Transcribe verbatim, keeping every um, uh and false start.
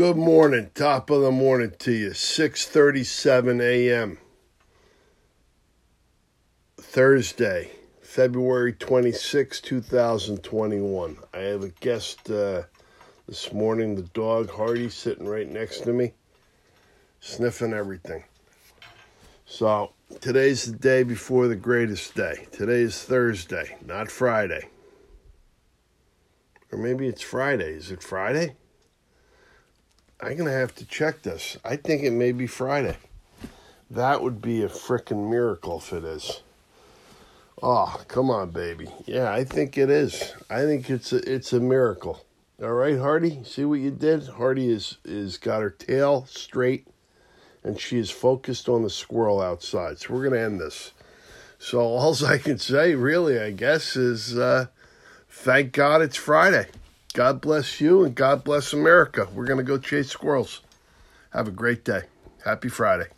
Good morning, top of the morning to you, six thirty-seven a.m. Thursday, February twenty-sixth, twenty twenty-one. I have a guest uh, this morning, the dog Hardy, sitting right next to me, sniffing everything. So, today's the day before the greatest day. Today is Thursday, not Friday. Or maybe it's Friday. Is it Friday? I'm going to have to check this. I think it may be Friday. That would be a freaking miracle if it is. Oh, come on, baby. Yeah, I think it is. I think it's a, it's a miracle. All right, Hardy? See what you did? Hardy is, is got her tail straight, and she is focused on the squirrel outside. So we're going to end this. So all I can say, really, I guess, is uh, thank God it's Friday. God bless you, and God bless America. We're going to go chase squirrels. Have a great day. Happy Friday.